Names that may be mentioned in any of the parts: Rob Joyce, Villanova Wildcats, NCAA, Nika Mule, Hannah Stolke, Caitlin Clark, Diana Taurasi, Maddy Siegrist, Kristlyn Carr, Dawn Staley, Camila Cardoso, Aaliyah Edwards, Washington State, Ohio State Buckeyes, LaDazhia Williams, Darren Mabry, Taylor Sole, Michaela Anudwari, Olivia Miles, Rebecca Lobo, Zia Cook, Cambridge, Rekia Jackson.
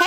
Hey,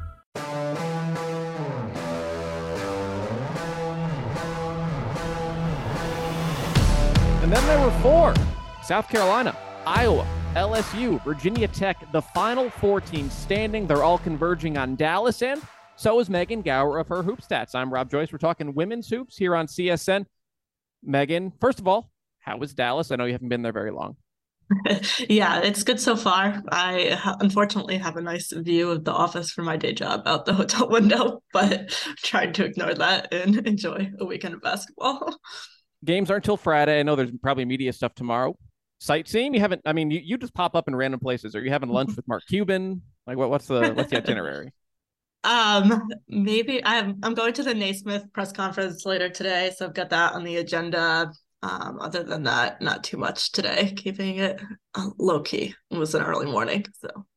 Then there were four: South Carolina, Iowa, LSU, Virginia Tech, the final four teams standing. They're all converging on Dallas, and so is Megan Gower of her Hoop Stats. I'm Rob Joyce. We're talking women's hoops here on CSN. Megan, first of all, how was Dallas? I know you haven't been there very long. Yeah, it's good so far. I unfortunately have a nice view of the office for my day job out the hotel window, but tried to ignore that and enjoy a weekend of basketball. Games aren't till Friday. I know there's probably media stuff tomorrow. Sightseeing? You just pop up in random places. Are you having lunch with Mark Cuban? Like, what's the itinerary? Maybe I'm going to the Naismith press conference later today, so I've got that on the agenda. Other than that, not too much today. Keeping it low key. It was an early morning, so.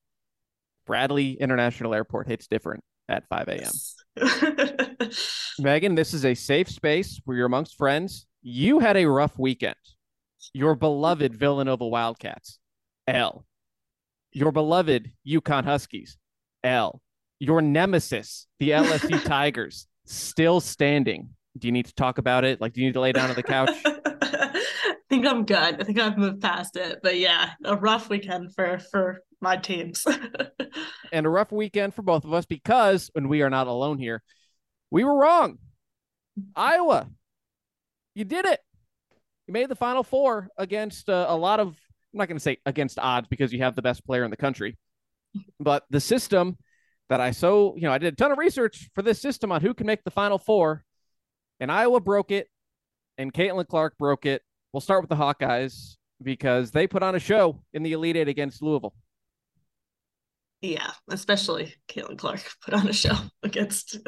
Bradley International Airport hits different at 5 a.m. Yes. Megan, this is a safe space where you're amongst friends. You had a rough weekend. Your beloved Villanova Wildcats, L. Your beloved UConn Huskies, L. Your nemesis, the LSU Tigers, still standing. Do you need to talk about it? Like, do you need to lay down on the couch? I think I'm good. I think I've moved past it. But yeah, a rough weekend for my teams. And a rough weekend for both of us because, and we are not alone here, we were wrong. Iowa. You did it. You made the Final Four against a lot of, I'm not going to say against odds because you have the best player in the country, but the system that I did a ton of research for this system on who can make the Final Four, and Iowa broke it, and Caitlin Clark broke it. We'll start with the Hawkeyes because they put on a show in the Elite Eight against Louisville. Yeah, especially Caitlin Clark put on a show against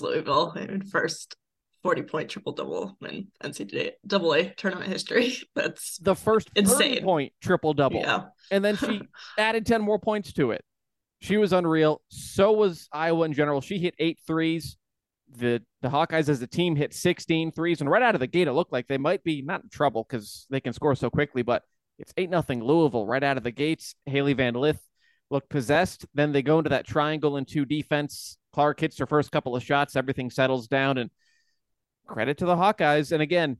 Louisville. I mean, first 40-point triple-double in NCAA tournament history. That's the first insane 40-point triple-double. Yeah. And then she added 10 more points to it. She was unreal. So was Iowa in general. She hit 8 threes. The Hawkeyes as a team hit 16 threes. And right out of the gate, it looked like they might be not in trouble because they can score so quickly, but it's 8-0 Louisville right out of the gates. Haley Van Lith looked possessed. Then they go into that triangle and two defense. Clark hits her first couple of shots. Everything settles down, and credit to the Hawkeyes. And again,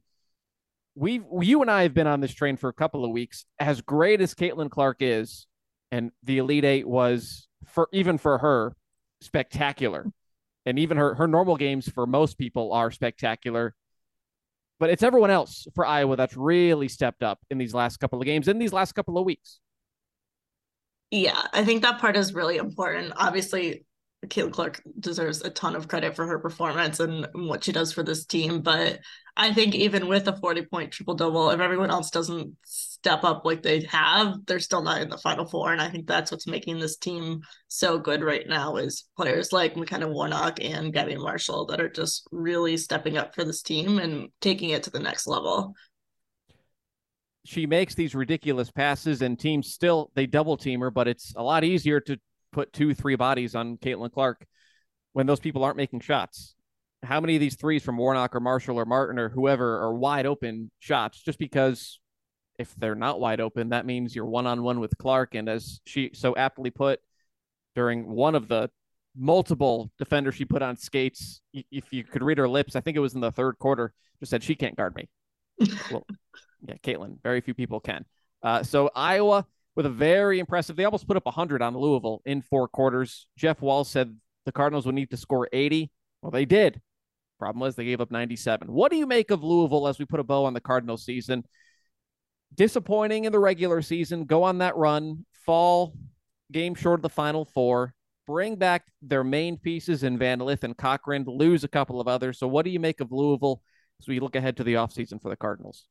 you and I have been on this train for a couple of weeks. As great as Caitlin Clark is, and the Elite Eight was, for her, spectacular. And even her normal games for most people are spectacular. But it's everyone else for Iowa that's really stepped up in these last couple of games, in these last couple of weeks. Yeah, I think that part is really important. Obviously, Caitlin Clark deserves a ton of credit for her performance and what she does for this team. But I think even with a 40-point triple-double, if everyone else doesn't step up like they have, they're still not in the Final Four. And I think that's what's making this team so good right now is players like McKenna Warnock and Gabby Marshall that are just really stepping up for this team and taking it to the next level. She makes these ridiculous passes and teams still, they double team her, but it's a lot easier to put 2-3 bodies on Caitlin Clark when those people aren't making shots. How many of these threes from Warnock or Marshall or Martin or whoever are wide open shots? Just because if they're not wide open, that means you're one-on-one with Clark. And as she so aptly put during one of the multiple defenders she put on skates, if you could read her lips, I think it was in the third quarter, just said, she can't guard me. Well, yeah, Caitlin, very few people can. So Iowa, with a very impressive, they almost put up 100 on Louisville in four quarters. Jeff Wall said the Cardinals would need to score 80. Well, they did. Problem was they gave up 97. What do you make of Louisville as we put a bow on the Cardinals season? Disappointing in the regular season, go on that run, fall game short of the Final Four, bring back their main pieces in Van Lith and Cochran, lose a couple of others. So what do you make of Louisville as we look ahead to the offseason for the Cardinals?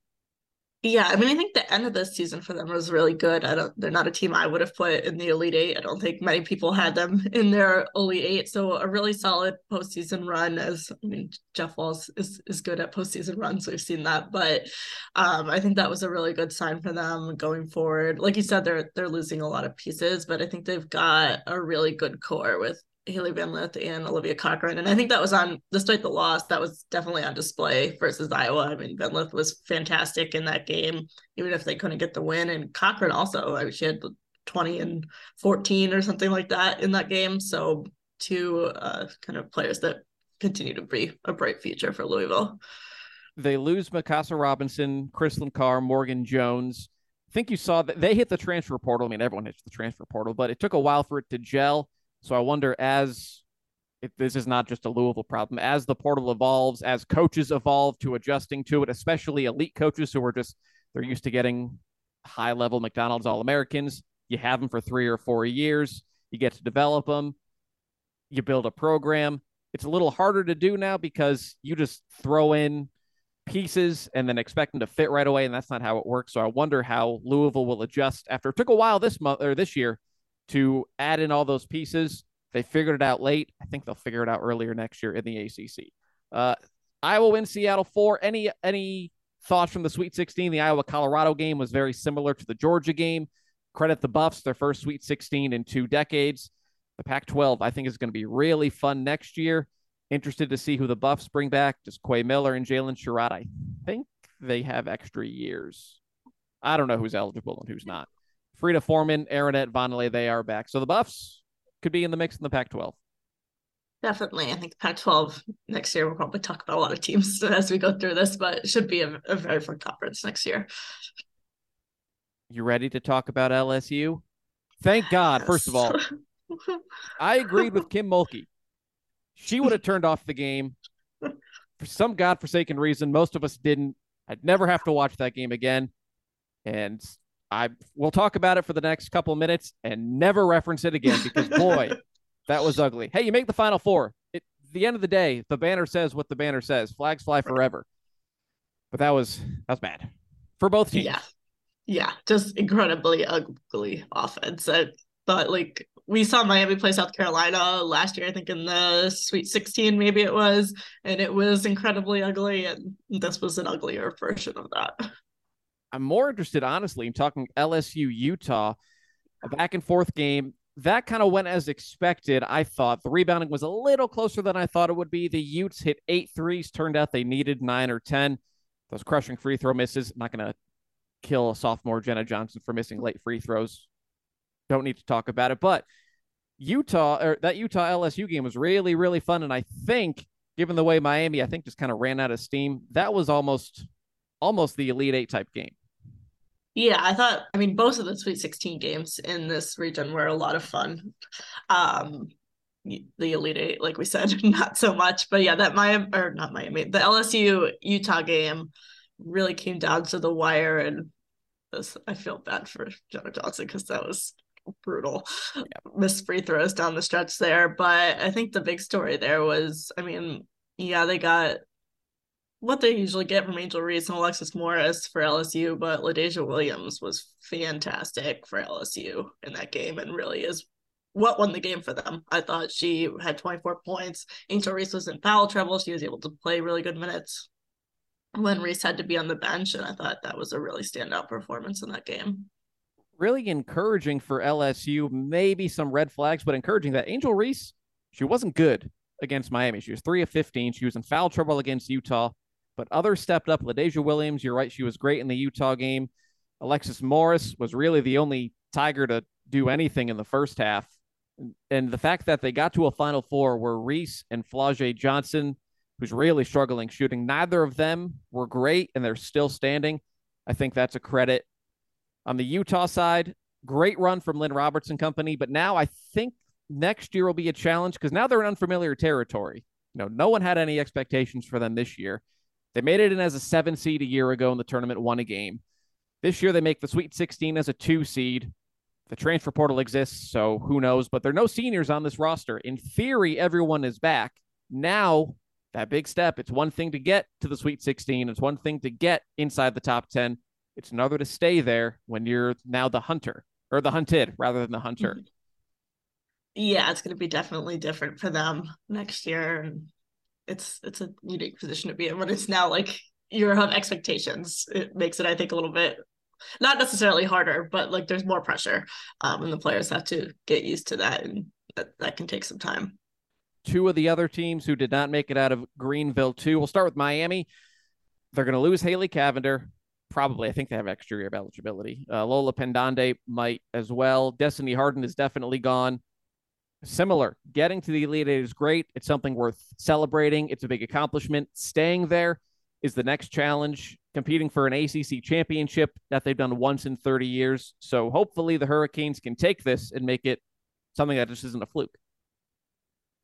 Yeah, I mean, I think the end of this season for them was really good. They're not a team I would have put in the Elite Eight. I don't think many people had them in their Elite Eight. So a really solid postseason run. As I mean, Jeff Walls is good at postseason runs. We've seen that, but I think that was a really good sign for them going forward. Like you said, they're losing a lot of pieces, but I think they've got a really good core with Haley Van Lith and Olivia Cochran. And I think that was on, despite the loss, that was definitely on display versus Iowa. I mean, Van Lith was fantastic in that game, even if they couldn't get the win. And Cochran also, I mean, she had 20 and 14 or something like that in that game. So two kind of players that continue to be a bright future for Louisville. They lose Mikasa Robinson, Kristlyn Carr, Morgan Jones. I think you saw that they hit the transfer portal. I mean, everyone hits the transfer portal, but it took a while for it to gel. So I wonder, as if this is not just a Louisville problem, as the portal evolves, as coaches evolve to adjusting to it, especially elite coaches who are just, they're used to getting high-level McDonald's All-Americans. You have them for 3 or 4 years. You get to develop them. You build a program. It's a little harder to do now because you just throw in pieces and then expect them to fit right away, and that's not how it works. So I wonder how Louisville will adjust after it took a while this month or this year to add in all those pieces. They figured it out late. I think they'll figure it out earlier next year in the ACC. Iowa wins Seattle 4. Any thoughts from the Sweet 16? The Iowa-Colorado game was very similar to the Georgia game. Credit the Buffs, their first Sweet 16 in 2 decades. The Pac-12, I think, is going to be really fun next year. Interested to see who the Buffs bring back. Just Quay Miller and Jalen Sherratt. I think they have extra years. I don't know who's eligible and who's not. Freda Foreman, Aronette Vonleh, they are back. So the Buffs could be in the mix in the Pac-12. Definitely. I think the Pac-12 next year, we'll probably talk about a lot of teams as we go through this, but it should be a very fun conference next year. You ready to talk about LSU? Thank God, yes. First of all. I agreed with Kim Mulkey. She would have turned off the game for some godforsaken reason. Most of us didn't. I'd never have to watch that game again. And we'll talk about it for the next couple of minutes and never reference it again because, boy, that was ugly. Hey, you make the Final Four. At the end of the day, the banner says what the banner says. Flags fly forever. But that was bad for both teams. Yeah, just incredibly ugly offense. I thought, like, we saw Miami play South Carolina last year, I think in the Sweet 16, maybe it was, and it was incredibly ugly, and this was an uglier version of that. I'm more interested, honestly, in talking LSU-Utah, a back-and-forth game. That kind of went as expected, I thought. The rebounding was a little closer than I thought it would be. The Utes hit 8 threes. Turned out they needed 9 or 10. Those crushing free throw misses. I'm not going to kill a sophomore, Jenna Johnson, for missing late free throws. Don't need to talk about it. But that Utah-LSU game was really, really fun. And I think, given the way Miami, I think, just kind of ran out of steam, that was almost the Elite Eight type game. Yeah, I mean, both of the Sweet 16 games in this region were a lot of fun. The Elite Eight, like we said, not so much. But yeah, the LSU-Utah game really came down to the wire. And I feel bad for Jenna Johnson because that was brutal. Missed free throws down the stretch there. But I think the big story there was, I mean, yeah, they got what they usually get from Angel Reese and Alexis Morris for LSU, but LaDazhia Williams was fantastic for LSU in that game and really is what won the game for them. I thought she had 24 points. Angel Reese was in foul trouble. She was able to play really good minutes when Reese had to be on the bench, and I thought that was a really standout performance in that game. Really encouraging for LSU, maybe some red flags, but encouraging that Angel Reese, she wasn't good against Miami. She was 3 of 15. She was in foul trouble against Utah, but others stepped up. LaDazhia Williams, you're right, she was great in the Utah game. Alexis Morris was really the only Tiger to do anything in the first half. And the fact that they got to a Final Four were Reese and Flau'jae Johnson, who's really struggling shooting. Neither of them were great, and they're still standing. I think that's a credit. On the Utah side, great run from Lynn Robertson company, but now I think next year will be a challenge because now they're in unfamiliar territory. You know, no one had any expectations for them this year. They made it in as a 7 seed a year ago in the tournament, won a game. This year they make the Sweet 16 as a 2 seed. The transfer portal exists, so who knows? But there are no seniors on this roster. In theory, everyone is back. Now, that big step, it's one thing to get to the Sweet 16. It's one thing to get inside the top 10. It's another to stay there when you're now the hunter, or the hunted rather than the hunter. Yeah, it's going to be definitely different for them next year. And it's a unique position to be in when it's now like you have expectations. It makes it, I think, a little bit, not necessarily harder, but like there's more pressure, and the players have to get used to that, and that can take some time. Two of the other teams who did not make it out of Greenville, too. We'll start with Miami. They're going to lose Haley Cavender. Probably, I think they have extra year of eligibility. Lola Pendande might as well. Destiny Harden is definitely gone. Similar, getting to the Elite Eight is great. It's something worth celebrating. It's a big accomplishment. Staying there is the next challenge, competing for an ACC championship that they've done once in 30 years. So hopefully the Hurricanes can take this and make it something that just isn't a fluke.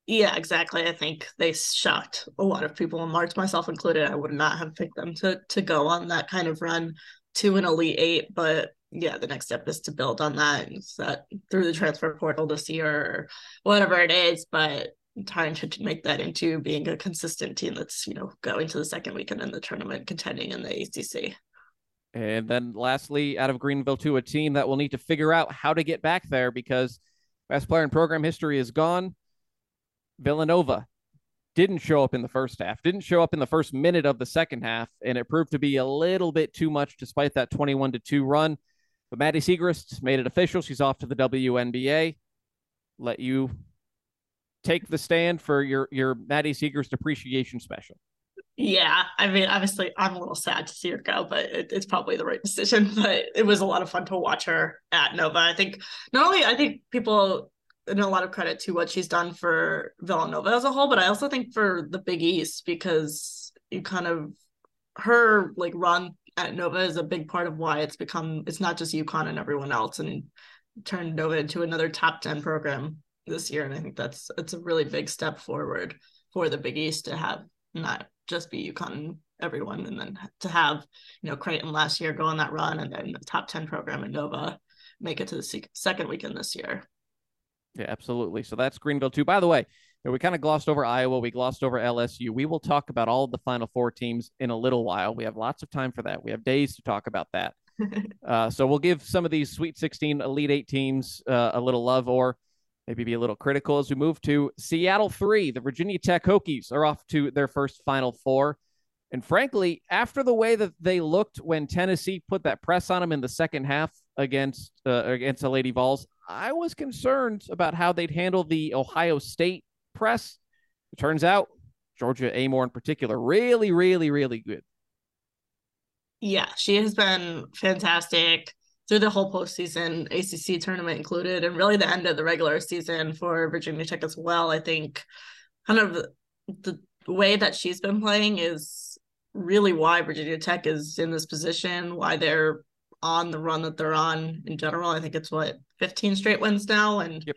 Yeah, exactly. I think they shocked a lot of people in March, myself included. I would not have picked them to go on that kind of run to an Elite Eight. But yeah, the next step is to build on that, and that through the transfer portal this year or whatever it is. But trying to make that into being a consistent team that's, you know, going to the second weekend in the tournament, contending in the ACC. And then lastly, out of Greenville, to a team that will need to figure out how to get back there because best player in program history is gone. Villanova didn't show up in the first half, didn't show up in the first minute of the second half, and it proved to be a little bit too much despite that 21-2 run. But Maddy Siegrist made it official. She's off to the WNBA. Let you take the stand for your Maddy Siegrist appreciation special. Yeah, I mean, obviously, I'm a little sad to see her go, but it's probably the right decision. But it was a lot of fun to watch her at Nova. I think people... and a lot of credit to what she's done for Villanova as a whole, but I also think for the Big East, because you kind of, her like run at Nova is a big part of why it's become, it's not just UConn and everyone else, and turned Nova into another top 10 program this year. And I think it's a really big step forward for the Big East to have not just be UConn and everyone, and then to have, you know, Creighton last year go on that run, and then the top 10 program in Nova make it to the second weekend this year. Yeah, absolutely. So that's Greenville too. By the way, we kind of glossed over Iowa. We glossed over LSU. We will talk about all of the Final Four teams in a little while. We have lots of time for that. We have days to talk about that. So we'll give some of these Sweet 16 Elite Eight teams a little love, or maybe be a little critical as we move to Seattle 3. The Virginia Tech Hokies are off to their first Final Four. And frankly, after the way that they looked when Tennessee put that press on them in the second half against the Lady Vols, I was concerned about how they'd handle the Ohio State press. It turns out Georgia Amoore in particular, really, really, really good. Yeah, she has been fantastic through the whole postseason, ACC tournament included, and really the end of the regular season for Virginia Tech as well. I think kind of the way that she's been playing is really why Virginia Tech is in this position, why they're on the run that they're on in general. I think it's 15 straight wins now, and yep.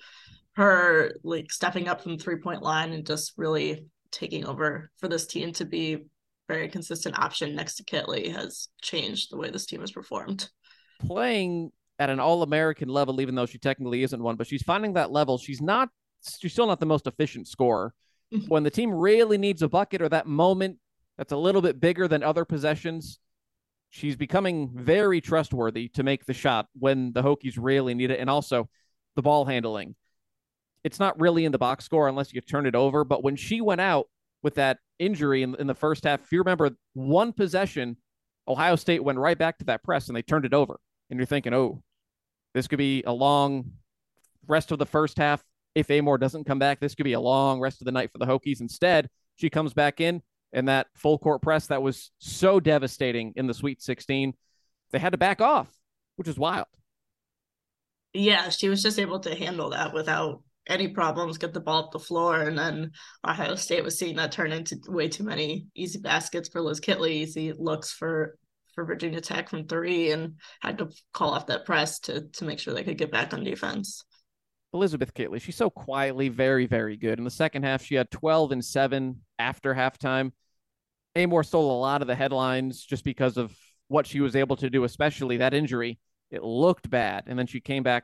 Her like stepping up from 3-point line and just really taking over for this team to be a very consistent option next to Kitley has changed the way this team has performed. Playing at an All-American level, even though she technically isn't one, but she's finding that level. She's still not the most efficient scorer. When the team really needs a bucket or that moment that's a little bit bigger than other possessions, she's becoming very trustworthy to make the shot when the Hokies really need it. And also the ball handling. It's not really in the box score unless you turn it over. But when she went out with that injury in the first half, if you remember one possession, Ohio State went right back to that press and they turned it over. And you're thinking, oh, this could be a long rest of the first half. If Amore doesn't come back, this could be a long rest of the night for the Hokies. Instead, she comes back in, and that full court press that was so devastating in the Sweet 16, they had to back off, which is wild. Yeah, she was just able to handle that without any problems, get the ball up the floor, and then Ohio State was seeing that turn into way too many easy baskets for Liz Kitley, easy looks for Virginia Tech from three, and had to call off that press to make sure they could get back on defense. Elizabeth Kitley, she's so quietly very, very good. In the second half, she had 12 and 7 after halftime. Amore stole a lot of the headlines just because of what she was able to do, especially that injury. It looked bad, and then she came back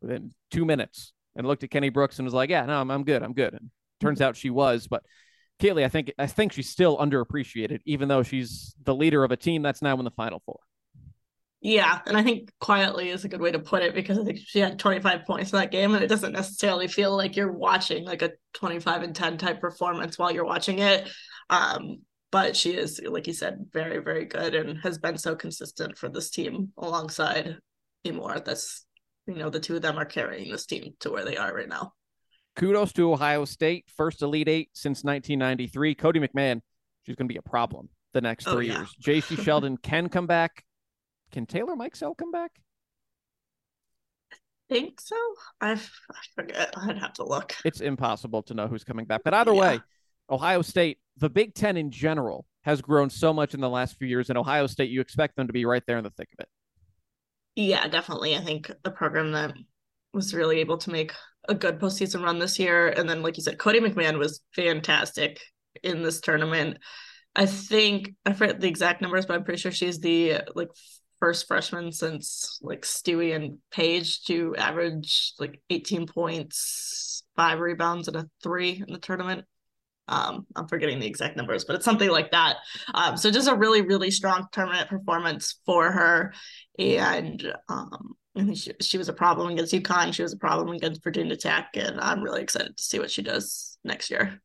within 2 minutes and looked at Kenny Brooks and was like, yeah, no, I'm good. And turns out she was, but Kitley, I think she's still underappreciated, even though she's the leader of a team that's now in the Final Four. Yeah, and I think quietly is a good way to put it, because I think she had 25 points in that game, and it doesn't necessarily feel like you're watching like a 25 and 10 type performance while you're watching it. But she is, like you said, very, very good, and has been so consistent for this team alongside Amore. That's, you know, the two of them are carrying this team to where they are right now. Kudos to Ohio State. First Elite Eight since 1993. Cotie McMahon, she's going to be a problem the next 3 years. J.C. Sheldon can come back. Can Taylor Mikesell come back? I think so. I forget. I'd have to look. It's impossible to know who's coming back. But either way, Ohio State, the Big Ten in general, has grown so much in the last few years. And Ohio State, you expect them to be right there in the thick of it. Yeah, definitely. I think a program that was really able to make a good postseason run this year. And then, like you said, Cotie McMahon was fantastic in this tournament. I think, I forget the exact numbers, but I'm pretty sure she's the first freshman since Stewie and Paige to average 18 points, 5 rebounds, and a 3 in the tournament. I'm forgetting the exact numbers, but it's something like that. So just a really, really strong tournament performance for her. And I think she was a problem against UConn. She was a problem against Virginia Tech. And I'm really excited to see what she does next year.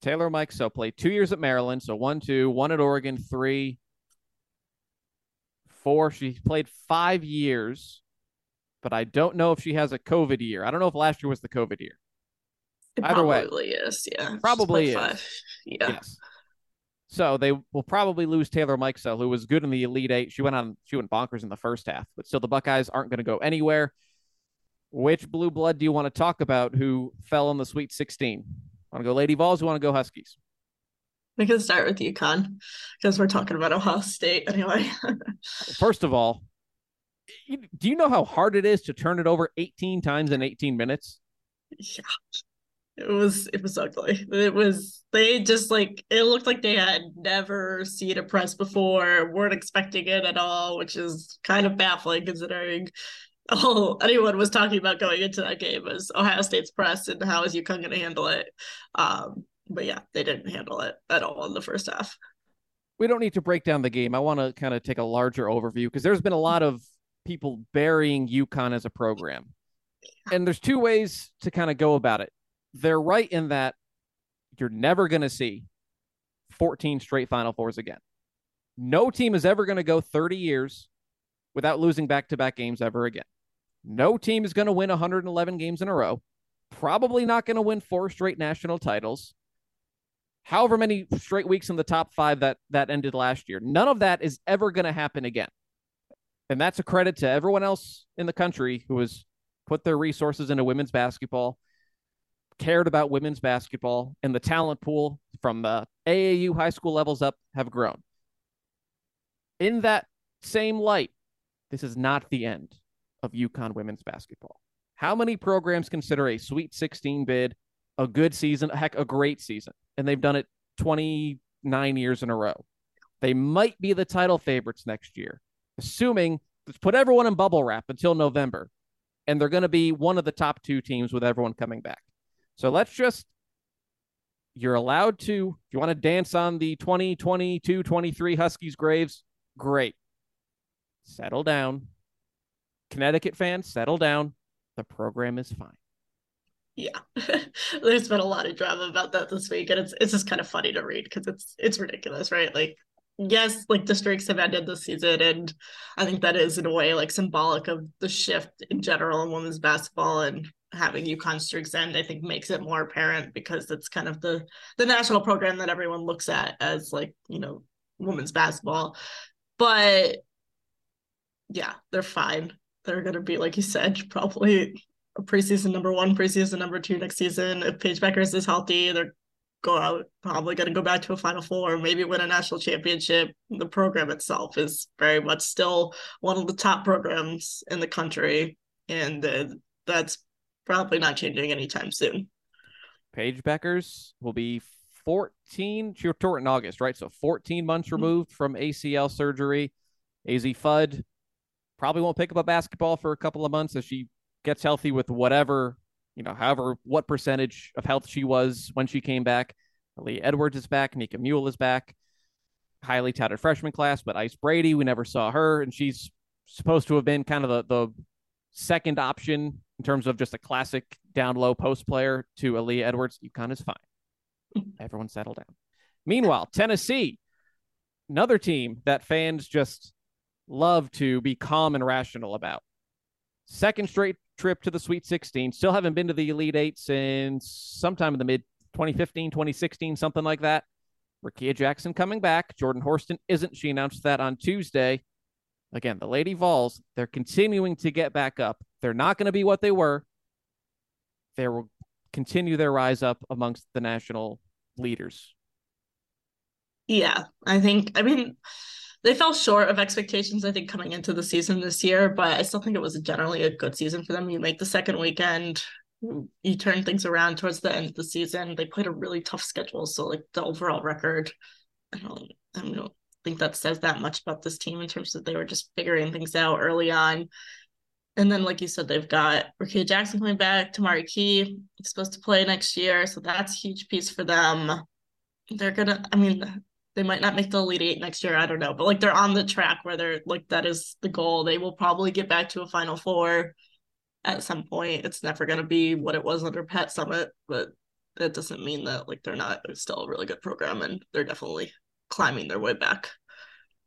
Taylor Mikesell played 2 years at Maryland. So 1-2, one at Oregon, 3-4. She played 5 years, but I don't know if she has a COVID year. I don't know if last year was the COVID year. Either way, probably is. Yeah. Yes. So they will probably lose Taylor Mikesell, who was good in the Elite Eight. She went bonkers in the first half, but still the Buckeyes aren't going to go anywhere. Which blue blood do you want to talk about who fell in the Sweet 16? Want to go Lady Vols? You want to go Huskies? We can start with UConn because we're talking about Ohio State anyway. First of all, do you know how hard it is to turn it over 18 times in 18 minutes? Yeah. It was ugly. It looked like they had never seen a press before, weren't expecting it at all, which is kind of baffling considering all anyone was talking about going into that game was Ohio State's press and how is UConn going to handle it. But yeah, they didn't handle it at all in the first half. We don't need to break down the game. I want to kind of take a larger overview because there's been a lot of people burying UConn as a program. And there's two ways to kind of go about it. They're right in that you're never going to see 14 straight Final Fours again. No team is ever going to go 30 years without losing back-to-back games ever again. No team is going to win 111 games in a row. Probably not going to win 4 straight national titles. However many straight weeks in the top 5 that ended last year. None of that is ever going to happen again. And that's a credit to everyone else in the country who has put their resources into women's basketball, cared about women's basketball, and the talent pool from the AAU high school levels up have grown. In that same light, this is not the end of UConn women's basketball. How many programs consider a Sweet 16 bid a good season, heck, a great season? And they've done it 29 years in a row. They might be the title favorites next year, assuming put everyone in bubble wrap until November, and they're going to be one of the top two teams with everyone coming back. So let's just, you're allowed to, if you want to dance on the 2022-23 Huskies graves, great. Settle down. Connecticut fans, settle down. The program is fine. Yeah, there's been a lot of drama about that this week, and it's just kind of funny to read because it's ridiculous, right? Like, yes, like districts have ended this season, and I think that is in a way like symbolic of the shift in general in women's basketball, and having UConn districts end, I think, makes it more apparent because it's kind of the national program that everyone looks at as like, you know, women's basketball. But yeah, they're fine. They're going to be, like you said, probably a preseason number one, preseason number two next season. If Paige Beckers is healthy, they're probably going to go back to a Final Four, or maybe win a national championship. The program itself is very much still one of the top programs in the country, and that's probably not changing anytime soon. Paige Beckers will be 14. She tore it in August, right? So 14 months removed from ACL surgery. AZ Fudd probably won't pick up a basketball for a couple of months as she gets healthy with whatever, you know, however, what percentage of health she was when she came back. Lee Edwards is back. Nika Mule is back. Highly touted freshman class, but Ice Brady, we never saw her. And she's supposed to have been kind of the second option in terms of just a classic down low post player to Aaliyah Edwards. UConn is fine. Everyone settle down. Meanwhile, Tennessee, another team that fans just love to be calm and rational about. Second straight trip to the Sweet 16. Still haven't been to the Elite Eight since sometime in the mid 2015, 2016, something like that. Rekia Jackson coming back. Jordan Horston isn't. She announced that on Tuesday. Again, the Lady Vols, they're continuing to get back up. They're not going to be what they were. They will continue their rise up amongst the national leaders. Yeah, I think, I mean, they fell short of expectations, I think, coming into the season this year, but I still think it was generally a good season for them. You make the second weekend, you turn things around towards the end of the season. They played a really tough schedule, so like the overall record, I don't think that says that much about this team in terms of they were just figuring things out early on. And then, like you said, they've got Rekia Jackson coming back, Tamari Key is supposed to play next year, so that's a huge piece for them. They're gonna, I mean, they might not make the Elite Eight next year, I don't know, but like they're on the track where they're like, that is the goal. They will probably get back to a Final Four at some point. It's never going to be what it was under Pat Summit, but that doesn't mean that like they're not still a really good program, and they're definitely climbing their way back.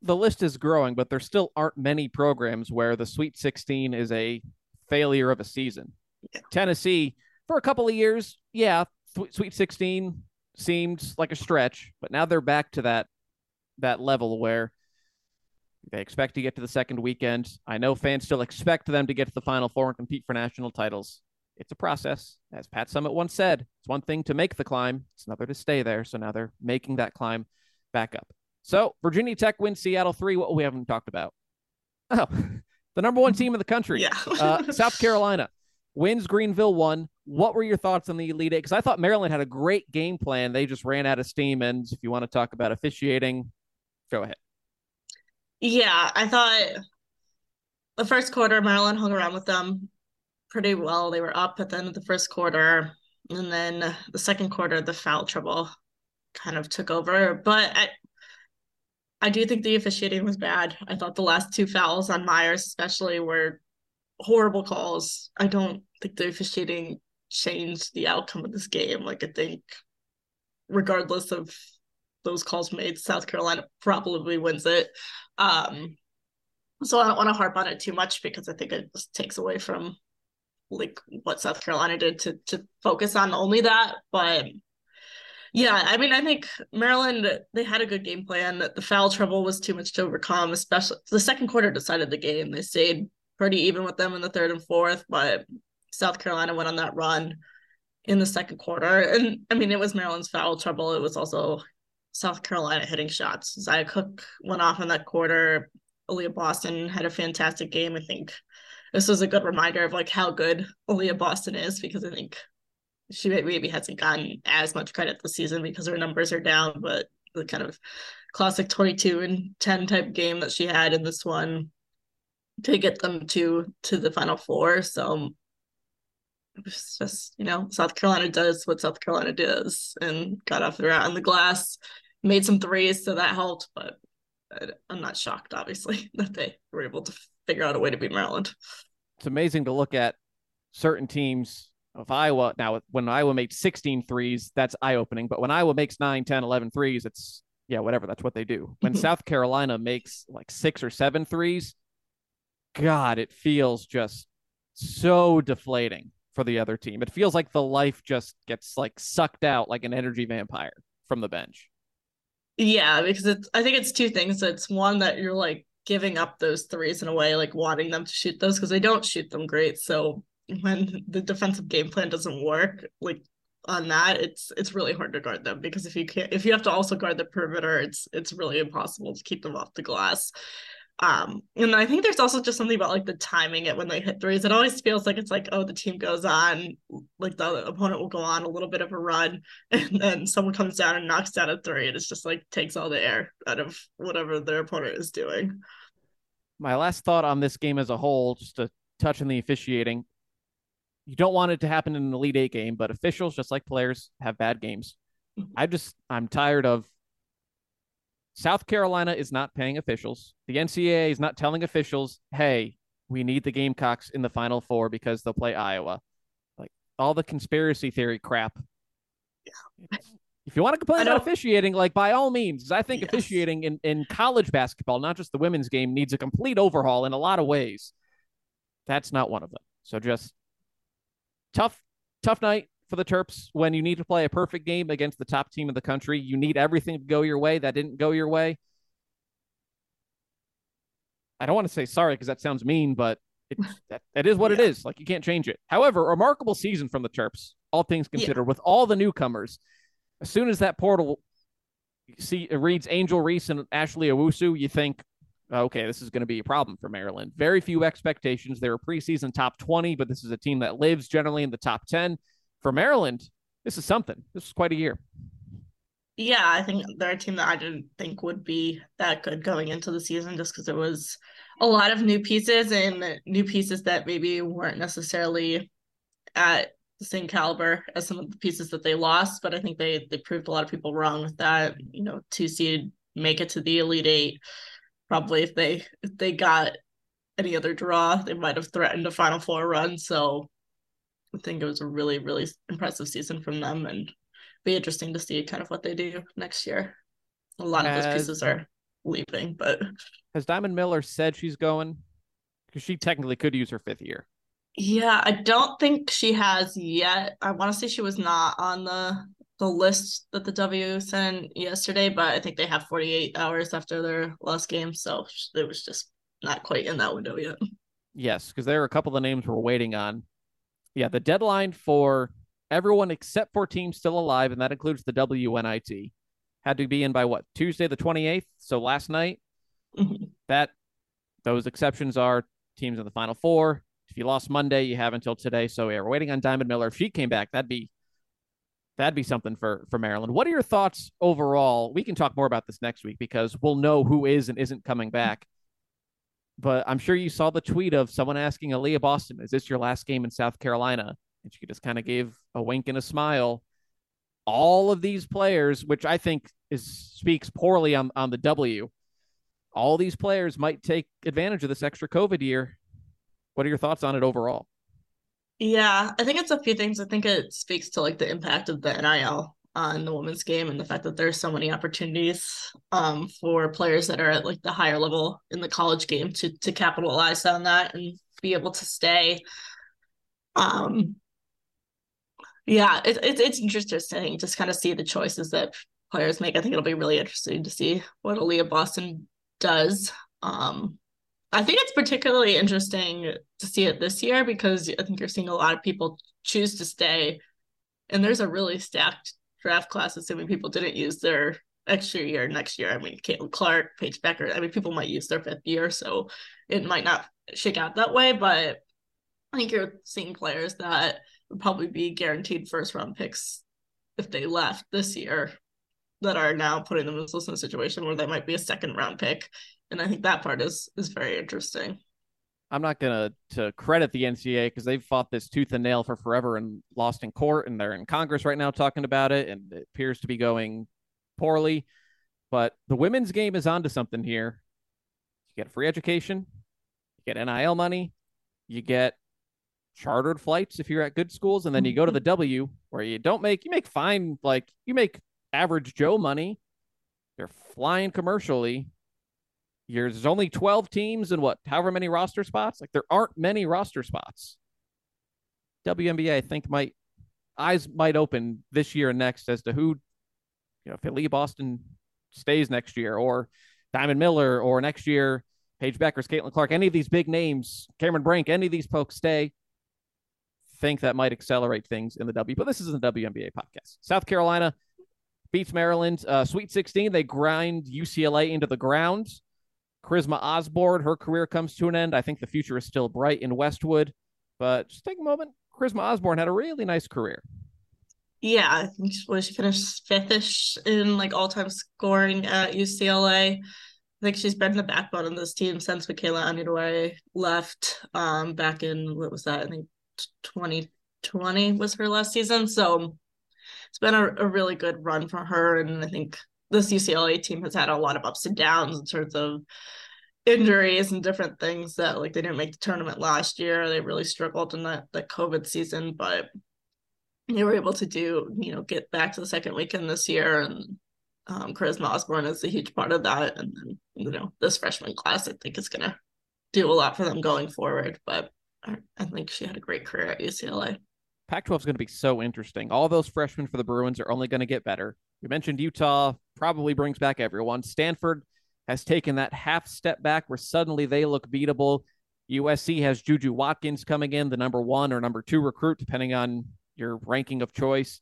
The list is growing, but there still aren't many programs where the Sweet 16 is a failure of a season. Yeah. Tennessee, for a couple of years, yeah, Sweet 16 seemed like a stretch, but now they're back to that level where they expect to get to the second weekend. I know fans still expect them to get to the Final Four and compete for national titles. It's a process. As Pat Summit once said, it's one thing to make the climb, it's another to stay there. So now they're making that climb back up. So Virginia Tech wins Seattle 3. What we haven't talked about. Oh, the number one team in the country. Yeah. South Carolina wins Greenville 1. What were your thoughts on the Elite Eight? Because I thought Maryland had a great game plan. They just ran out of steam. And if you want to talk about officiating, go ahead. Yeah, I thought the first quarter, Maryland hung around with them pretty well. They were up at the end of the first quarter. And then the second quarter, the foul trouble kind of took over. But I do think the officiating was bad. I thought the last two fouls on Myers especially were horrible calls. I don't think the officiating changed the outcome of this game. Like, I think regardless of those calls made, South Carolina probably wins it. So I don't want to harp on it too much because I think it just takes away from like what South Carolina did to focus on only that. But yeah, I mean, I think Maryland, they had a good game plan. The foul trouble was too much to overcome, especially the second quarter decided the game. They stayed pretty even with them in the third and fourth, but South Carolina went on that run in the second quarter. And I mean, it was Maryland's foul trouble. It was also South Carolina hitting shots. Zia Cook went off in that quarter. Aaliyah Boston had a fantastic game. I think this was a good reminder of like how good Aaliyah Boston is, because I think she maybe hasn't gotten as much credit this season because her numbers are down, but the kind of classic 22 and 10 type game that she had in this one to get them to the Final Four. So it's just, you know, South Carolina does what South Carolina does and got off the route on the glass, made some threes, so that helped. But I'm not shocked, obviously, that they were able to figure out a way to beat Maryland. It's amazing to look at certain teams of Iowa. Now, when Iowa makes 16 threes, that's eye-opening. But when Iowa makes 9, 10, 11 threes, it's, yeah, whatever. That's what they do. When South Carolina makes like 6 or 7 threes, God, it feels just so deflating for the other team. It feels like the life just gets like sucked out like an energy vampire from the bench. Yeah, because it's, I think it's two things. It's one that you're like giving up those threes in a way, like wanting them to shoot those because they don't shoot them great. So when the defensive game plan doesn't work, like on that, it's really hard to guard them because if you have to also guard the perimeter, it's really impossible to keep them off the glass. And I think there's also just something about like the timing it when they hit threes. It always feels like it's like, oh, the team goes on, like the opponent will go on a little bit of a run, and then someone comes down and knocks down a three, and it's just like takes all the air out of whatever their opponent is doing. My last thought on this game as a whole, just to touch on the officiating, you don't want it to happen in an Elite Eight game, but officials, just like players, have bad games. I'm tired of South Carolina is not paying officials. The NCAA is not telling officials, hey, we need the Gamecocks in the Final Four because they'll play Iowa. Like all the conspiracy theory crap. Yeah. If you want to complain about officiating, like by all means, I think officiating in college basketball, not just the women's game, needs a complete overhaul in a lot of ways. That's not one of them. So just tough night for the Terps when you need to play a perfect game against the top team of the country. You need everything to go your way. That didn't go your way. I don't want to say sorry because that sounds mean, but that is what it is. Like, you can't change it. However, remarkable season from the Terps, all things considered, with all the newcomers. As soon as that portal reads Angel Reese and Ashley Owusu, you think, okay, this is going to be a problem for Maryland. Very few expectations. They were preseason top 20, but this is a team that lives generally in the top 10. For Maryland, this is something. This is quite a year. Yeah, I think they're a team that I didn't think would be that good going into the season just because there was a lot of new pieces and new pieces that maybe weren't necessarily at the same caliber as some of the pieces that they lost. But I think they proved a lot of people wrong with that. You know, 2 seed, make it to the Elite Eight. Probably if they got any other draw, they might have threatened a Final Four run. So I think it was a really, really impressive season from them, and be interesting to see kind of what they do next year. A lot of those pieces are leaving, but has Diamond Miller said she's going? Because she technically could use her 5th year. Yeah, I don't think she has yet. I want to say she was not on the list that the W sent yesterday, but I think they have 48 hours after their last game, so it was just not quite in that window yet. Yes, because there are a couple of names we're waiting on. Yeah, the deadline for everyone except for teams still alive, and that includes the WNIT, had to be in by what, Tuesday the 28th? So last night. That those exceptions are teams in the Final Four. If you lost Monday, you have until today. So yeah, we're waiting on Diamond Miller. If she came back, that'd be something for Maryland. What are your thoughts overall? We can talk more about this next week because we'll know who is and isn't coming back. But I'm sure you saw the tweet of someone asking Aaliyah Boston, is this your last game in South Carolina? And she just kind of gave a wink and a smile. All of these players, which I think speaks poorly on the W, all these players might take advantage of this extra COVID year. What are your thoughts on it overall? Yeah, I think it's a few things. I think it speaks to like the impact of the NIL on the women's game and the fact that there's so many opportunities for players that are at like the higher level in the college game to capitalize on that and be able to stay. Yeah, it's interesting just kind of see the choices that players make. I think it'll be really interesting to see what Aaliyah Boston does. I think it's particularly interesting to see it this year because I think you're seeing a lot of people choose to stay, and there's a really stacked draft class, assuming people didn't use their extra year next year. I mean, Caitlin Clark, Paige Becker, I mean, people might use their 5th year, so it might not shake out that way, but I think you're seeing players that would probably be guaranteed first-round picks if they left this year that are now putting themselves in a situation where they might be a second-round pick, and I think that part is very interesting. I'm not going to credit the NCAA because they've fought this tooth and nail for forever and lost in court, and they're in Congress right now talking about it, and it appears to be going poorly. But the women's game is onto something here. You get free education, you get NIL money, you get chartered flights if you're at good schools, and then you go to the W where you make average Joe money. You're flying commercially. There's only 12 teams and however many roster spots. Like, there aren't many roster spots. WNBA, I think, eyes might open this year and next as to who, if Aaliyah Boston stays next year, or Diamond Miller, or next year, Paige Beckers, Caitlin Clark, any of these big names, Cameron Brink, any of these folks stay. Think that might accelerate things in the W, but this isn't the WNBA podcast. South Carolina beats Maryland, Sweet 16. They grind UCLA into the ground. Charisma Osborne, her career comes to an end. I think the future is still bright in Westwood, but just take a moment. Charisma Osborne had a really nice career. Yeah, I think she finished fifth-ish in all-time scoring at UCLA. I think she's been the backbone of this team since Michaela Anudwari left back in, what was that? I think 2020 was her last season. So it's been a really good run for her, and I think this UCLA team has had a lot of ups and downs in terms of injuries and different things that they didn't make the tournament last year. They really struggled in the COVID season, but they were able to get back to the second weekend this year. And Charisma Osborne is a huge part of that. And then, this freshman class, I think, is going to do a lot for them going forward, but I think she had a great career at UCLA. Pac-12 is going to be so interesting. All those freshmen for the Bruins are only going to get better. You mentioned Utah probably brings back everyone. Stanford has taken that half step back where suddenly they look beatable. USC has Juju Watkins coming in, the number one or number two recruit, depending on your ranking of choice.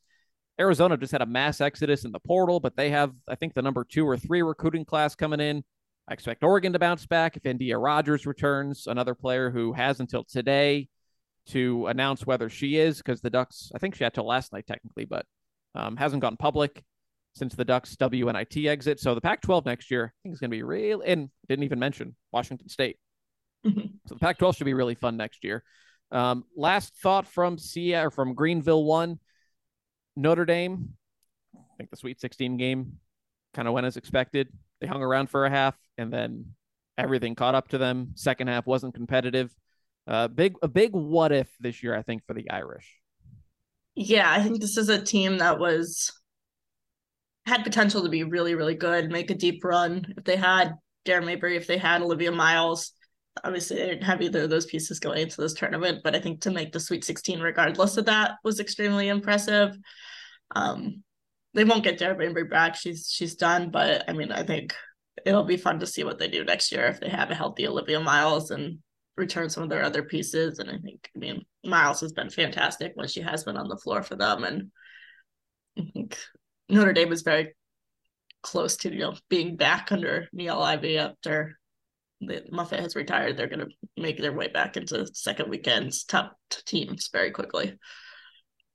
Arizona just had a mass exodus in the portal, but they have, I think, the number two or three recruiting class coming in. I expect Oregon to bounce back if India Rogers returns, another player who has until today to announce whether she is, because the Ducks, I think she had till last night technically, but hasn't gone public since the Ducks WNIT exit. So the Pac-12 next year, I think, is going to be real, and didn't even mention Washington State. So the Pac-12 should be really fun next year. Last thought from Greenville 1, Notre Dame. I think the Sweet 16 game kind of went as expected. They hung around for a half, and then everything caught up to them. Second half wasn't competitive. A big what if this year, I think, for the Irish. Yeah, I think this is a team that had potential to be really, really good, make a deep run. If they had Darren Mabry, if they had Olivia Miles, obviously they didn't have either of those pieces going into this tournament, but I think to make the Sweet 16 regardless of that was extremely impressive. They won't get Darren Mabry back. She's done. But I mean, I think it'll be fun to see what they do next year if they have a healthy Olivia Miles and return some of their other pieces. And I mean, Miles has been fantastic when she has been on the floor for them. And I think Notre Dame is very close to, being back under Neil Ivey after Muffet has retired. They're going to make their way back into second weekend's top teams very quickly.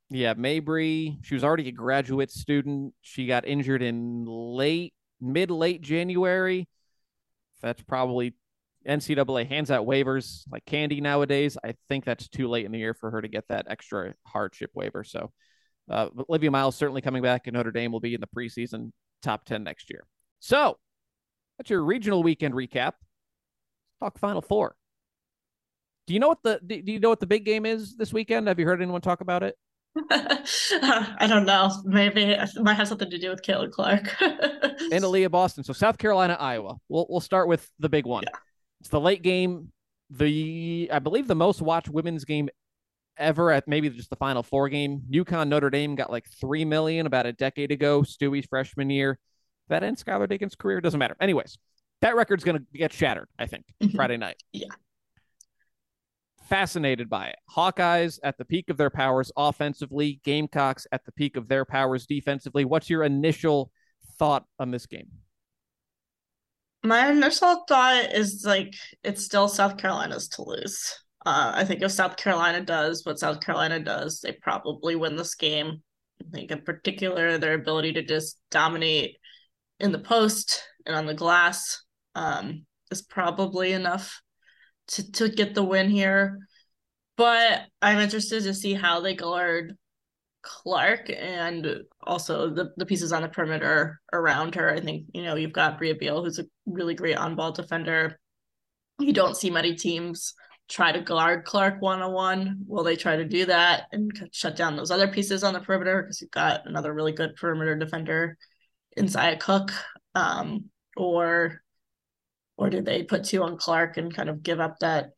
Yeah, Mabry, she was already a graduate student. She got injured in mid-late January. That's probably NCAA hands out waivers like candy nowadays. I think that's too late in the year for her to get that extra hardship waiver. So Olivia Miles certainly coming back, and Notre Dame will be in the preseason top 10 next year. So that's your regional weekend recap. Let's talk Final Four. Do you know what the big game is this weekend? Have you heard anyone talk about it? I don't know. Maybe it might have something to do with Caitlin Clark and Aaliyah Boston. So South Carolina, Iowa. We'll start with the big one. Yeah. It's the late game. I believe the most watched women's game ever, at maybe just the Final Four game. UConn Notre Dame got 3 million about a decade ago. Stewie's freshman year. That ends Skylar Diggins' career. Doesn't matter. Anyways, that record's going to get shattered, I think, Friday night. Yeah. Fascinated by it. Hawkeyes at the peak of their powers offensively, Gamecocks at the peak of their powers defensively. What's your initial thought on this game? My initial thought is it's still South Carolina's to lose. I think if South Carolina does what South Carolina does, they probably win this game. I think in particular their ability to just dominate in the post and on the glass is probably enough to get the win here. But I'm interested to see how they guard Clark and also the pieces on the perimeter around her. I think, you know, you've got Bria Beal, who's a really great on-ball defender. You don't see many teams try to guard Clark one-on-one. Will they try to do that and shut down those other pieces on the perimeter? Because you've got another really good perimeter defender in Zia Cook. Or did they put two on Clark and kind of give up that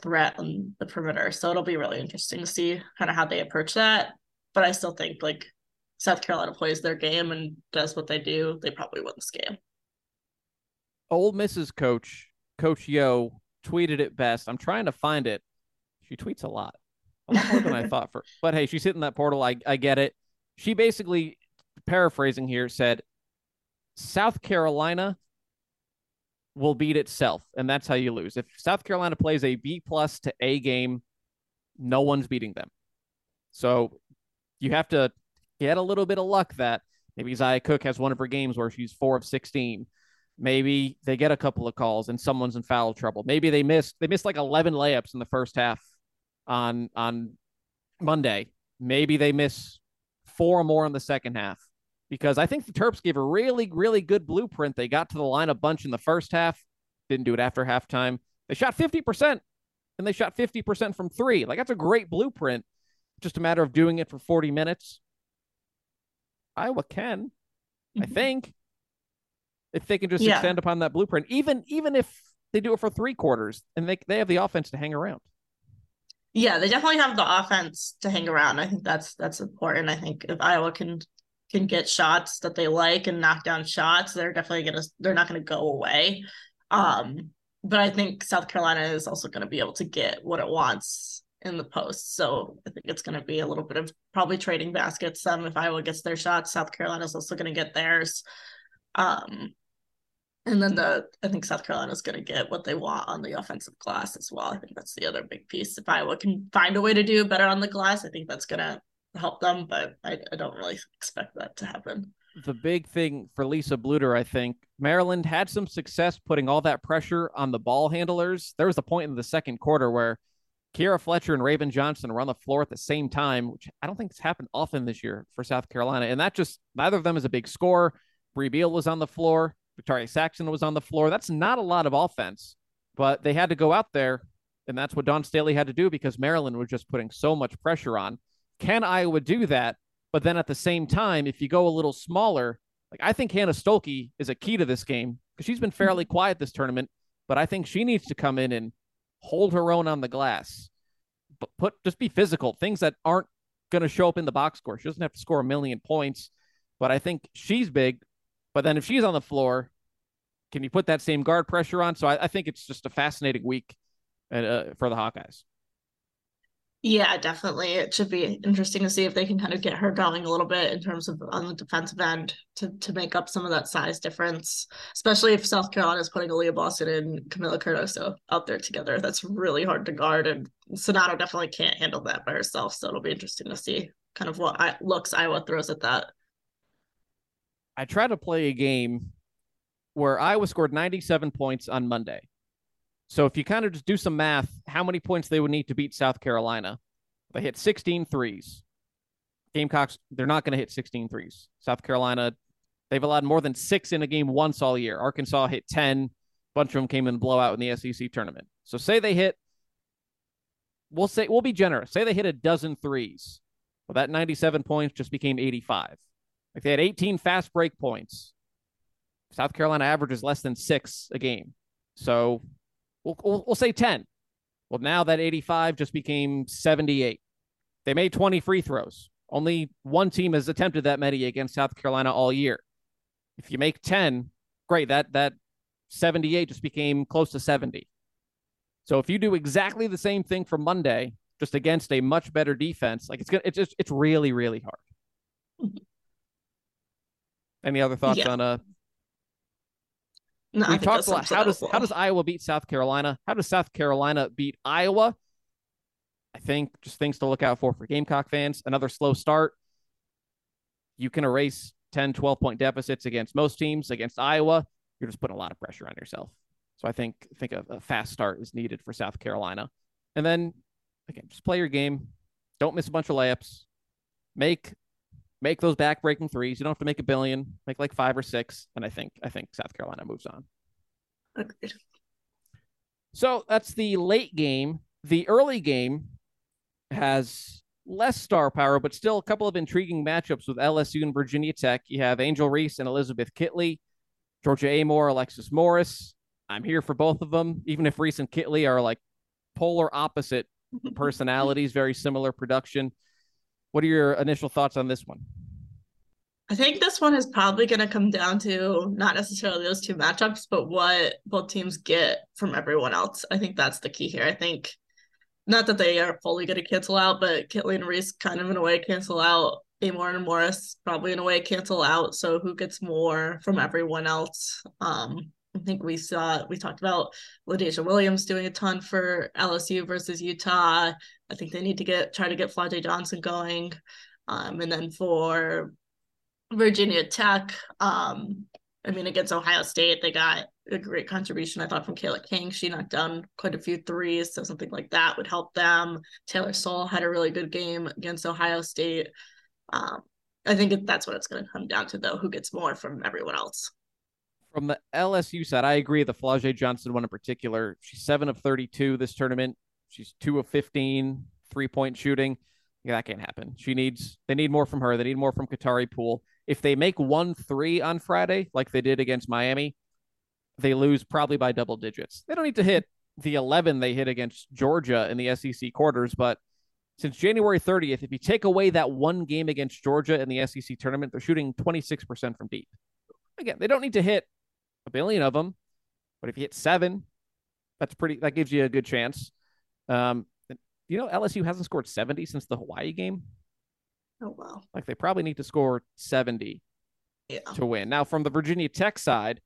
threat on the perimeter? So it'll be really interesting to see kind of how they approach that. But I still think, like, South Carolina plays their game and does what they do, they probably win this game. Ole Miss's Coach Yo, tweeted it best. I'm trying to find it. She tweets a lot more than I thought for. But hey, she's hitting that portal. I get it. She basically, paraphrasing here, said South Carolina will beat itself, and that's how you lose. If South Carolina plays a B+ to A game, no one's beating them. So you have to get a little bit of luck that maybe Zia Cook has one of her games where she's 4 of 16. Maybe they get a couple of calls and someone's in foul trouble. Maybe they missed like 11 layups in the first half on Monday. Maybe they miss 4 more in the second half, because I think the Terps gave a really, really good blueprint. They got to the line a bunch in the first half, didn't do it after halftime. They shot 50% and they shot 50% from 3. Like, that's a great blueprint. Just a matter of doing it for 40 minutes. Iowa can, I think. If they can just extend upon that blueprint, even if they do it for 3 quarters, and they have the offense to hang around. Yeah, they definitely have the offense to hang around. I think that's important. I think if Iowa can get shots that they like and knock down shots, they're not gonna go away. But I think South Carolina is also gonna be able to get what it wants in the post. So I think it's gonna be a little bit of probably trading baskets. If Iowa gets their shots, South Carolina's also gonna get theirs. And then I think South Carolina is going to get what they want on the offensive glass as well. I think that's the other big piece. If Iowa can find a way to do better on the glass, I think that's going to help them, but I don't really expect that to happen. The big thing for Lisa Bluter, I think, Maryland had some success putting all that pressure on the ball handlers. There was a point in the second quarter where Kiara Fletcher and Raven Johnson were on the floor at the same time, which I don't think has happened often this year for South Carolina. And that just, neither of them is a big scorer. Brie Beal was on the floor. Victoria Saxon was on the floor. That's not a lot of offense, but they had to go out there, and that's what Don Staley had to do because Maryland was just putting so much pressure on. Can Iowa do that? But then at the same time, if you go a little smaller, like, I think Hannah Stolke is a key to this game because she's been fairly quiet this tournament, but I think she needs to come in and hold her own on the glass, but just be physical, things that aren't going to show up in the box score. She doesn't have to score a million points, but I think she's big. But then if she's on the floor, can you put that same guard pressure on? So I think it's just a fascinating week for the Hawkeyes. Yeah, definitely. It should be interesting to see if they can kind of get her going a little bit in terms of on the defensive end to make up some of that size difference, especially if South Carolina is putting Aaliyah Boston and Camila Cardoso out there together. That's really hard to guard, and Sonato definitely can't handle that by herself. So it'll be interesting to see kind of what looks Iowa throws at that. I tried to play a game where Iowa scored 97 points on Monday. So if you kind of just do some math, how many points they would need to beat South Carolina. They hit 16 threes. Gamecocks, they're not going to hit 16 threes. South Carolina, they've allowed more than 6 in a game once all year. Arkansas hit 10. A bunch of them came in a blowout in the SEC tournament. So say they hit, we'll be generous. Say they hit a dozen threes. Well, that 97 points just became 85. Like, they had 18 fast break points. South Carolina averages less than 6 a game. So we'll say 10. Well, now that 85 just became 78. They made 20 free throws. Only one team has attempted that many against South Carolina all year. If you make 10, great. That 78 just became close to 70. So if you do exactly the same thing for Monday, just against a much better defense, like, it's really, really hard. Any other thoughts on No, we talked a lot. How does Iowa beat South Carolina? How does South Carolina beat Iowa? I think just things to look out for Gamecock fans. Another slow start. You can erase 10, 12-point deficits against most teams. Against Iowa, you're just putting a lot of pressure on yourself. So I think a fast start is needed for South Carolina. And then, again, just play your game. Don't miss a bunch of layups. Make those back-breaking threes. You don't have to make a billion. Make like 5 or 6, and I think South Carolina moves on. Okay. So that's the late game. The early game has less star power, but still a couple of intriguing matchups with LSU and Virginia Tech. You have Angel Reese and Elizabeth Kitley, Georgia Amoore, Alexis Morris. I'm here for both of them, even if Reese and Kitley are like polar opposite personalities, very similar production. What are your initial thoughts on this one? I think this one is probably going to come down to not necessarily those two matchups, but what both teams get from everyone else. I think that's the key here. I think not that they are fully going to cancel out, but Kitley and Reese kind of in a way cancel out. Amoore and Morris probably in a way cancel out. So who gets more from everyone else? I think we talked about LaDazhia Williams doing a ton for LSU versus Utah. I think they need to try to get Flau'jae Johnson going. And then for Virginia Tech, against Ohio State, they got a great contribution, I thought, from Kayla King. She knocked down quite a few threes, so something like that would help them. Taylor Sole had a really good game against Ohio State. I think that's what it's going to come down to, though, who gets more from everyone else. From the LSU side, I agree. The Flau'jae Johnson one in particular, she's 7 of 32 this tournament. She's 2 of 15, three-point shooting. Yeah, that can't happen. They need more from her. They need more from Qatari Poole. If they make 1 3 on Friday, like they did against Miami, they lose probably by double digits. They don't need to hit the 11 they hit against Georgia in the SEC quarters, but since January 30th, if you take away that one game against Georgia in the SEC tournament, they're shooting 26% from deep. Again, they don't need to hit a billion of them, but if you hit 7, that gives you a good chance. LSU hasn't scored 70 since the Hawaii game. Oh, wow. Like they probably need to score 70 to win. Now from the Virginia Tech side,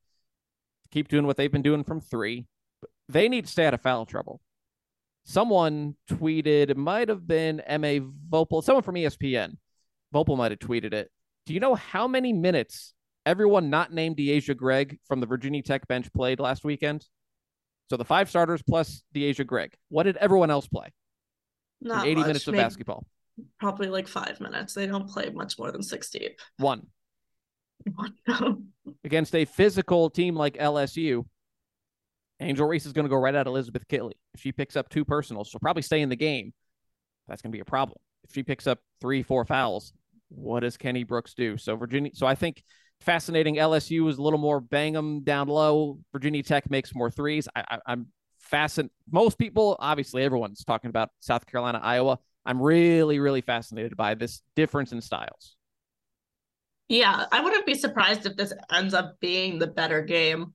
keep doing what they've been doing from 3. But they need to stay out of foul trouble. Someone tweeted, it might have been M.A. Vopel, someone from ESPN. Vopel might have tweeted it. Do you know how many minutes everyone not named Deasia Gregg from the Virginia Tech bench played last weekend? So the 5 starters plus Deasia Gregg. What did everyone else play? Not 80 much. Minutes of basketball. Probably like 5 minutes. They don't play much more than 60. One. Against a physical team like LSU, Angel Reese is going to go right at Elizabeth Kitley. If she picks up 2 personals, she'll probably stay in the game. That's going to be a problem. If she picks up 3-4 fouls, what does Kenny Brooks do? So I think fascinating. LSU is a little more bang them down low. Virginia Tech makes more threes. I'm fascinated. Most people, obviously everyone's talking about South Carolina, Iowa. I'm really, really fascinated by this difference in styles. Yeah, I wouldn't be surprised if this ends up being the better game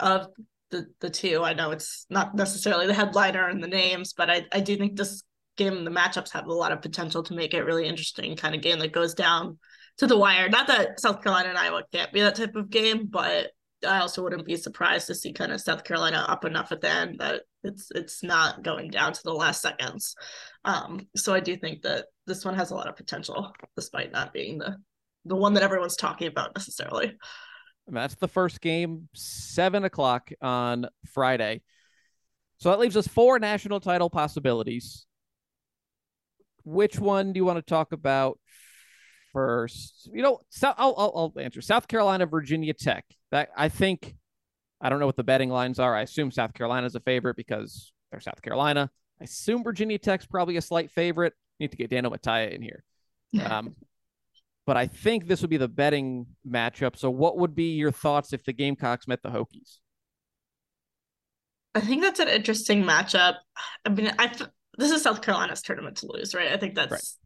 of the two. I know it's not necessarily the headliner and the names, but I do think this game, the matchups have a lot of potential to make it really interesting kind of game that goes down to the wire. Not that South Carolina and Iowa can't be that type of game, but I also wouldn't be surprised to see kind of South Carolina up enough at the end that it's not going down to the last seconds. So I do think that this one has a lot of potential, despite not being the one that everyone's talking about necessarily. And that's the first game, 7:00 on Friday. So that leaves us 4 national title possibilities. Which one do you want to talk about first? I'll answer South Carolina, Virginia Tech. That I don't know what the betting lines are. I assume South Carolina's a favorite because they're South Carolina. I assume Virginia Tech's probably a slight favorite. Need to get Dano Mattia in here. But I think this would be the betting matchup. So what would be your thoughts if the Gamecocks met the Hokies? I think that's an interesting matchup. This is South Carolina's tournament to lose, right? I think that's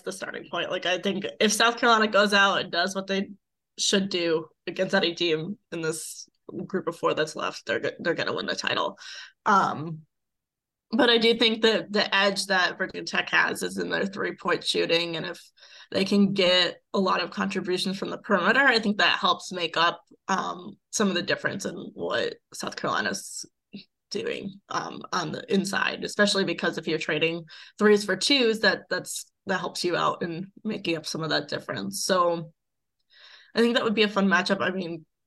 the starting point. Like, I think if South Carolina goes out and does what they should do against any team in this group of 4 that's left, they're going to win the title. But I do think that the edge that Virginia Tech has is in their three-point shooting. And if they can get a lot of contributions from the perimeter, I think that helps make up some of the difference in what South Carolina's doing on the inside, especially because if you're trading 3s for 2s, that helps you out in making up some of that difference. So I think that would be a fun matchup.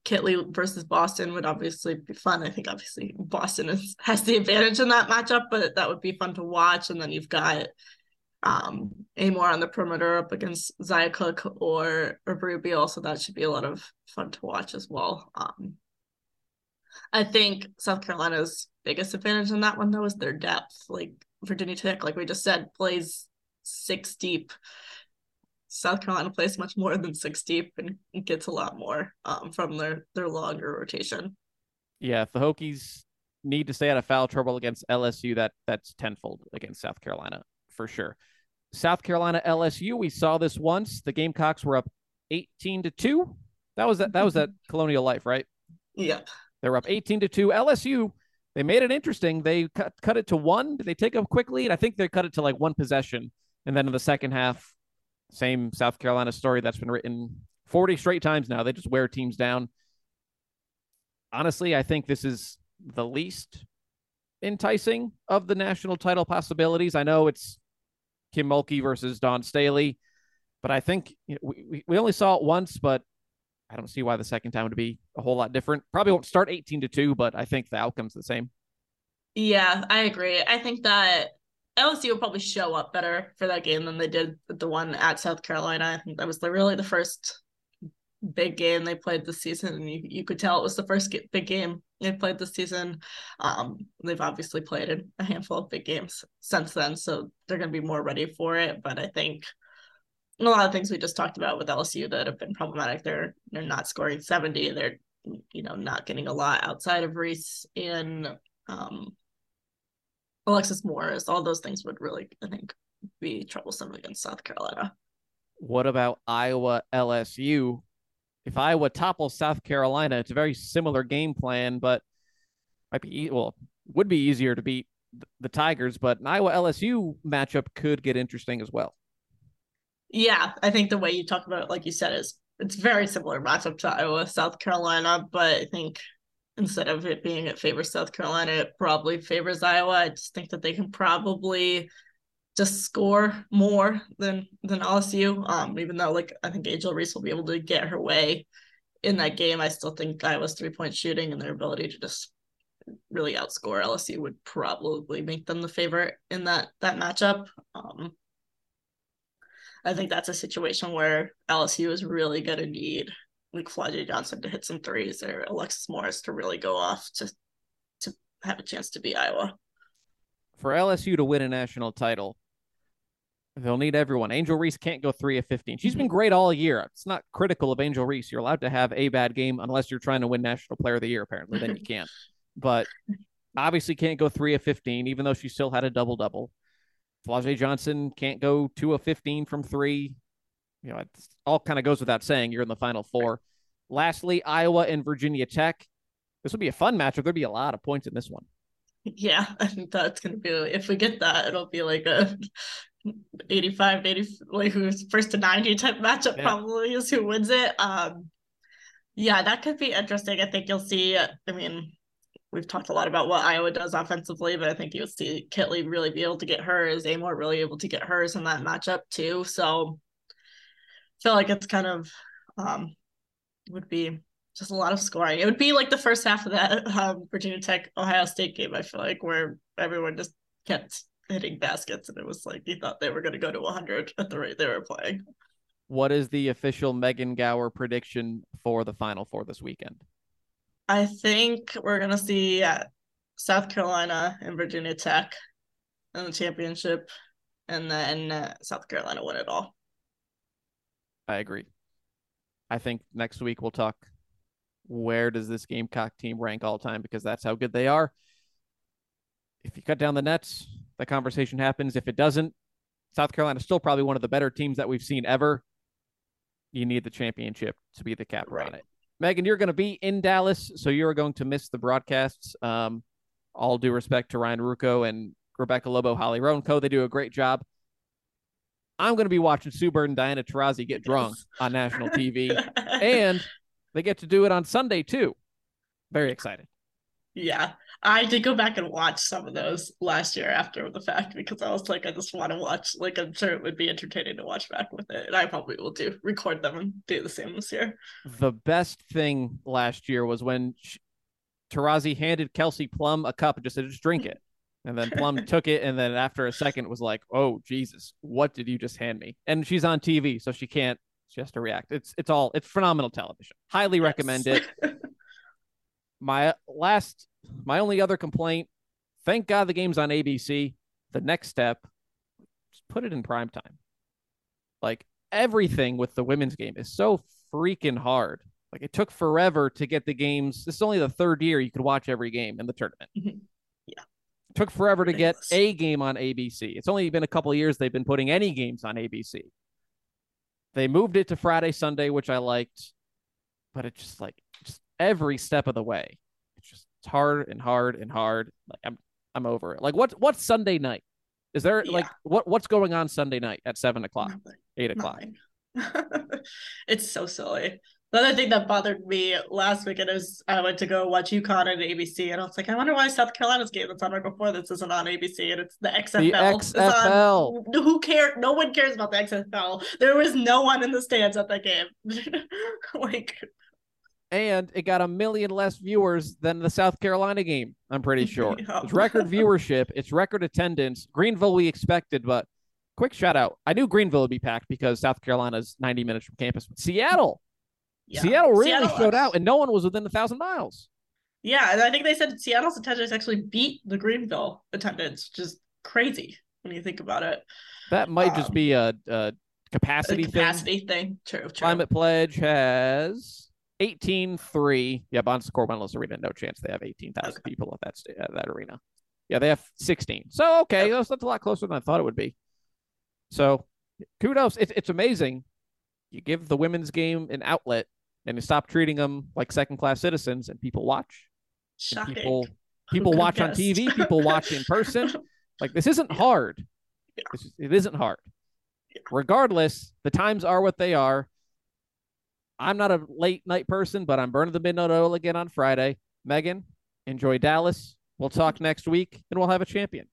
Kitley versus Boston would obviously be fun. I think obviously Boston has the advantage in that matchup, but that would be fun to watch. And then you've got Amoore on the perimeter up against Zia Cook or Rubio, so that should be a lot of fun to watch as well. I think South Carolina's biggest advantage in that one, though, is their depth. Like Virginia Tech, like we just said, plays six deep. South Carolina plays much more than six deep and gets a lot more from their longer rotation. Yeah, if the Hokies need to stay out of foul trouble against LSU, that's tenfold against South Carolina for sure. South Carolina LSU, we saw this once. The Gamecocks were up 18-2. That was at Colonial Life, right? Yep. They were up 18-2. LSU, they made it interesting. They cut it to one. Did they take a quick lead? I think they cut it to like one possession, and then in the second half. Same South Carolina story that's been written 40 straight times now. They just wear teams down. Honestly, I think this is the least enticing of the national title possibilities. I know it's Kim Mulkey versus Dawn Staley, but I think we only saw it once, but I don't see why the second time would be a whole lot different. Probably won't start 18-2, but I think the outcome's the same. Yeah, I agree. I think that LSU will probably show up better for that game than they did the one at South Carolina. I think that was really the first big game they played this season, and you could tell it was the first big game they played this season. They've obviously played a handful of big games since then, so they're going to be more ready for it. But I think a lot of things we just talked about with LSU that have been problematic. They're not scoring 70. They're not getting a lot outside of Reese and Alexis Morris, all those things would really, I think, be troublesome against South Carolina. What about Iowa LSU? If Iowa topples South Carolina, it's a very similar game plan, but would be easier to beat the Tigers, but an Iowa LSU matchup could get interesting as well. Yeah, I think the way you talk about it, like you said, is it's very similar matchup to Iowa, South Carolina, but I think instead of it being it favors South Carolina, it probably favors Iowa. I just think that they can probably just score more than LSU. Even though, I think Angel Reese will be able to get her way in that game, I still think Iowa's three-point shooting and their ability to just really outscore LSU would probably make them the favorite in that matchup. I think that's a situation where LSU is really going to need Flau'jae Johnson to hit some threes or Alexis Morris to really go off to have a chance to beat Iowa. For LSU to win a national title, they'll need everyone. Angel Reese can't go 3 of 15. She's been great all year. It's not critical of Angel Reese. You're allowed to have a bad game unless you're trying to win National Player of the Year, apparently. Then you can't. But obviously can't go 3 of 15, even though she still had a double-double. Flau'jae Johnson can't go 2 of 15 from 3. It all kind of goes without saying. You're in the Final Four. Right. Lastly, Iowa and Virginia Tech. This will be a fun matchup. There'll be a lot of points in this one. Yeah, I think that's going to be, if we get that, it'll be like a 85-80, who's first to 90 type matchup probably is who wins it. That could be interesting. I think you'll see, we've talked a lot about what Iowa does offensively, but I think you'll see Kitley really be able to get hers, Amoore really able to get hers in that matchup too. So feel like it's kind of would be just a lot of scoring. It would be like the first half of that Virginia Tech Ohio State game, I feel like, where everyone just kept hitting baskets and it was like you thought they were going to go to 100 at the rate they were playing. What is the official Megan Gower prediction for the Final Four this weekend? I think we're going to see South Carolina and Virginia Tech in the championship, and then South Carolina win it all. I agree. I think next week we'll talk where does this Gamecock team rank all time, because that's how good they are. If you cut down the nets, the conversation happens. If it doesn't, South Carolina is still probably one of the better teams that we've seen ever. You need the championship to be the cap on it. Megan, you're going to be in Dallas, so you're going to miss the broadcasts. All due respect to Ryan Rucco and Rebecca Lobo, Holly Roanco. They do a great job. I'm going to be watching Sue Bird and Diana Taurasi get drunk on national TV, and they get to do it on Sunday too. Very excited. Yeah, I did go back and watch some of those last year after the fact, because I was like, I just want to watch, like, I'm sure it would be entertaining to watch back with it. And I probably will do record them and do the same this year. The best thing last year was when Tarazi handed Kelsey Plum a cup and just said, just drink it. And then Plum took it. And then after a second was like, oh, Jesus, what did you just hand me? And she's on TV, so she can't, she has to react. It's phenomenal television. Highly recommend it. My only other complaint, thank God the game's on ABC. The next step, just put it in prime time. Like, everything with the women's game is so freaking hard. Like, it took forever to get the games. This is only the third year you could watch every game in the tournament. Mm-hmm. Yeah. It took forever to get a game on ABC. It's only been a couple of years they've been putting any games on ABC. They moved it to Friday, Sunday, which I liked, but it's just like, every step of the way, it's just hard and hard and hard. Like, I'm over it. Like, what's Sunday night? Is there like what's going on Sunday night at 7 o'clock, Nothing. 8 o'clock? It's so silly. The other thing that bothered me last weekend is I went to go watch UConn on ABC, and I was like, I wonder why South Carolina's game that's on right before this isn't on ABC, and it's the XFL. The XFL. It's on. Who cares? No one cares about the XFL. There was no one in the stands at that game. Like. And it got a million less viewers than the South Carolina game, I'm pretty sure. Yeah. It's record viewership. It's record attendance. Greenville we expected, but quick shout out. I knew Greenville would be packed because South Carolina's 90 minutes from campus. But Seattle really showed out, and no one was within 1,000 miles. Yeah, and I think they said Seattle's attendance actually beat the Greenville attendance, which is crazy when you think about it. That might just be a capacity thing. True. Climate Pledge has 18,300. Yeah, Bonds Score Wendell's Arena. No chance they have 18,000 people at that arena. Yeah, they have 16. So okay, that's a lot closer than I thought it would be. So kudos. It's amazing. You give the women's game an outlet, and you stop treating them like second-class citizens, and people watch. Shocking. And people watch on TV. People watch in person. Like, this isn't hard. Yeah. It isn't hard. Yeah. Regardless, the times are what they are. I'm not a late night person, but I'm burning the midnight oil again on Friday. Megan, enjoy Dallas. We'll talk next week, and we'll have a champion.